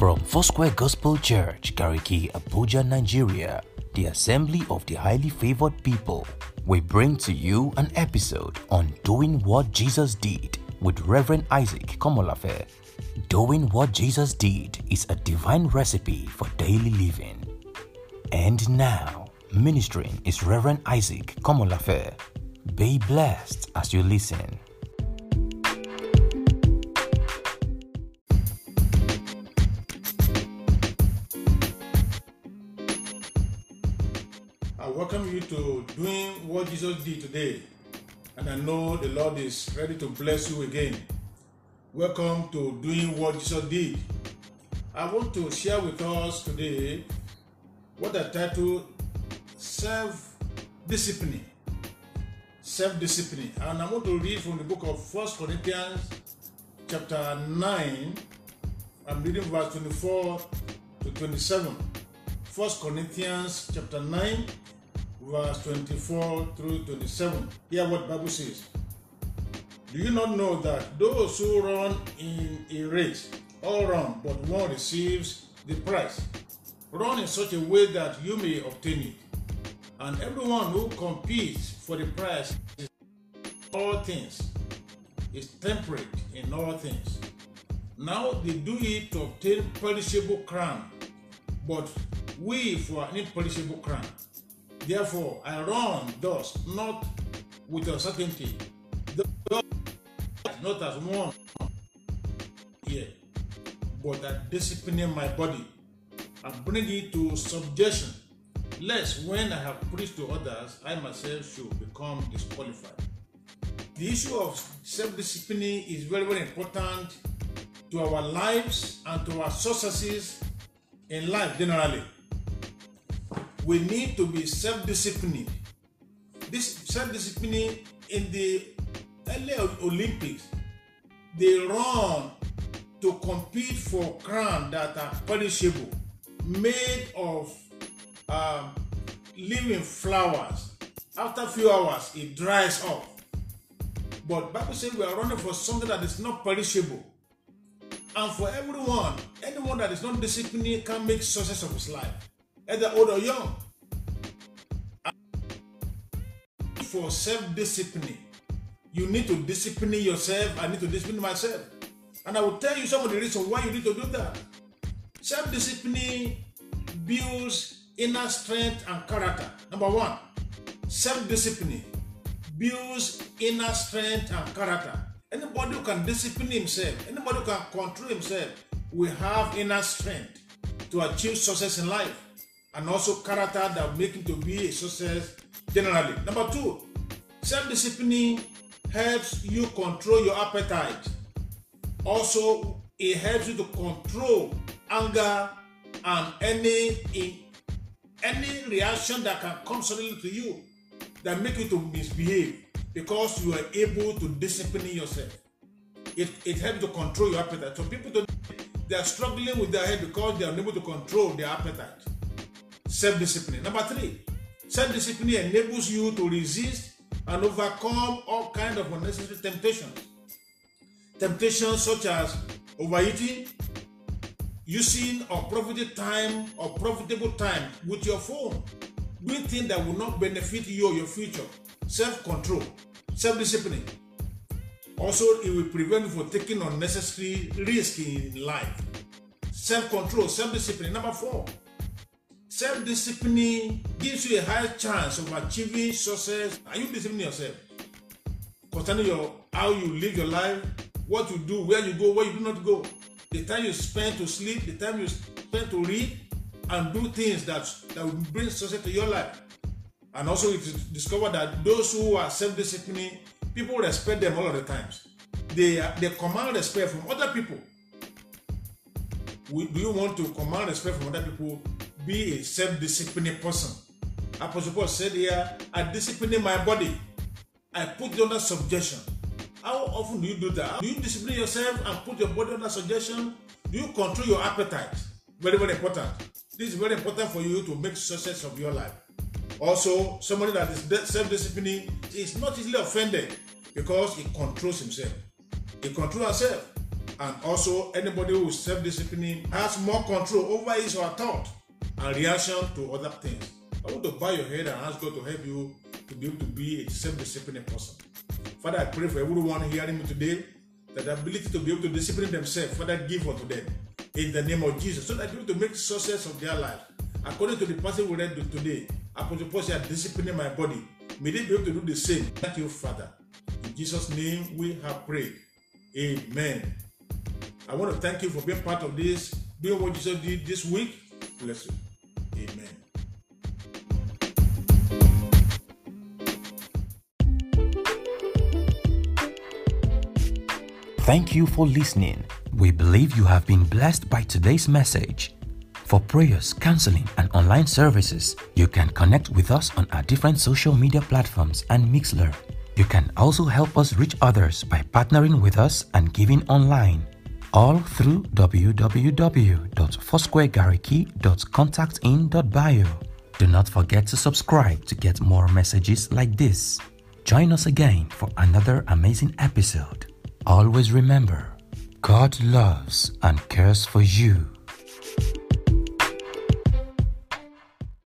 From Foursquare Gospel Church, Gariki, Abuja, Nigeria, the Assembly of the Highly Favored People, we bring to you an episode on Doing What Jesus Did with Reverend Isaac Komolafe. Doing what Jesus did is a divine recipe for daily living. And now, ministering is Reverend Isaac Komolafe. Be blessed as you listen. I welcome you to Doing What Jesus Did today, and I know the Lord is ready to bless you again. Welcome to Doing What Jesus Did. I want to share with us today what I titled Self-Discipline. Self-discipline. And I want to read from the book of 1 Corinthians chapter 9. I'm reading verse 24 to 27. 1 Corinthians chapter 9, verse 24 through 27. Hear what the Bible says. Do you not know that those who run in a race all run, but one receives the prize? Run in such a way that you may obtain it. And everyone who competes for the prize is all things, is temperate in all things. Now they do it to obtain perishable crown, but we for an imperishable crown. Therefore I run thus, not with uncertainty. Not as one here, but that disciplining my body and bring it to subjection, lest when I have preached to others, I myself should become disqualified. The issue of self-disciplining is very, very important to our lives and to our successes in life generally. We need to be self-disciplined. This self-disciplining in the early Olympics, they run to compete for crowns that are perishable, made of living flowers. After a few hours, it dries up. But Bible says we are running for something that is not perishable. And for everyone, anyone that is not disciplined can make success of his life, either old or young. And for self-discipline, you need to discipline yourself. I need to discipline myself. And I will tell you some of the reasons why you need to do that. Self-discipline builds inner strength and character. Number one, self-discipline builds inner strength and character. Anybody who can discipline himself, anybody who can control himself, will have inner strength to achieve success in life, and also character that will make him to be a success generally. Number two, self-discipline helps you control your appetite. Also, it helps you to control anger and any reaction that can come suddenly to you that make you to misbehave, because you are able to discipline yourself. It helps to control your appetite. So people today, they are struggling with their head because they are unable to control their appetite. Self-discipline. Number three, self-discipline enables you to resist and overcome all kinds of unnecessary temptations. Temptations such as overeating, using profitable time with your phone, doing things that will not benefit you or your future. Self-control, self-discipline. Also, it will prevent you from taking unnecessary risks in life. Self-control, self-discipline. Number four, self-discipline gives you a high chance of achieving success. Are you disciplining yourself concerning how you live your life, what you do, where you go, where you do not go, the time you spend to sleep, the time you spend to read, and do things that will bring success to your life? And also, it is discovered that those who are self-disciplined, people respect them all of the times. They command respect from other people. Do you want to command respect from other people? Be a self-disciplined person. Apostle Paul said here, I discipline my body. I put it under subjection. How often do you do that? Do you discipline yourself and put your body under subjection? Do you control your appetite? Very, very important. This is very important for you to make success of your life. Also, somebody that is self-disciplined is not easily offended because he controls himself. He controls himself. And also, anybody who is self-disciplining has more control over his or her thought and reaction to other things. I want to bow your head and ask God to help you to be able to be a self-disciplining person. Father, I pray for everyone hearing me today that the ability to be able to discipline themselves, Father, give unto them in the name of Jesus, so that they will to make success of their life. According to the passage we read today, Apostle Paul said, disciplining my body. May they be able to do the same. Thank you, Father. In Jesus' name we have prayed. Amen. I want to thank you for being part of this, being what Jesus did this week. Bless you. Amen. Thank you for listening. We believe you have been blessed by today's message. For prayers, counseling, and online services, you can connect with us on our different social media platforms and Mixlr. You can also help us reach others by partnering with us and giving online, all through www.foursquaregariki.contactin.bio. Do not forget to subscribe to get more messages like this. Join us again for another amazing episode. Always remember, God loves and cares for you.